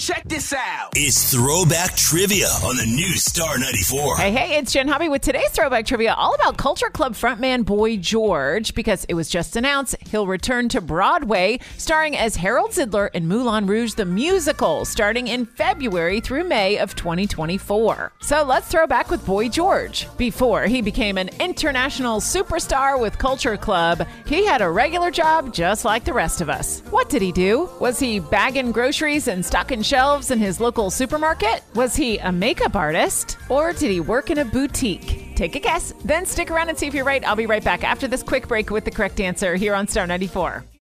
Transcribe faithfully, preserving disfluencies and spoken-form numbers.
Check this out. It's Throwback Trivia on the new Star ninety-four. Hey, hey, it's Jen Hobby with today's Throwback Trivia, all about Culture Club frontman Boy George, because it was just announced he'll return to Broadway, starring as Harold Zidler in Moulin Rouge the Musical, starting in February through May of twenty twenty-four. So let's throw back with Boy George. Before he became an international superstar with Culture Club, he had a regular job just like the rest of us. What did he do? Was he bagging groceries and stocking shelves in his local supermarket? Was he a makeup artist? Or did he work in a boutique? Take a guess, then stick around and see if you're right. I'll be right back after this quick break with the correct answer here on Star ninety-four.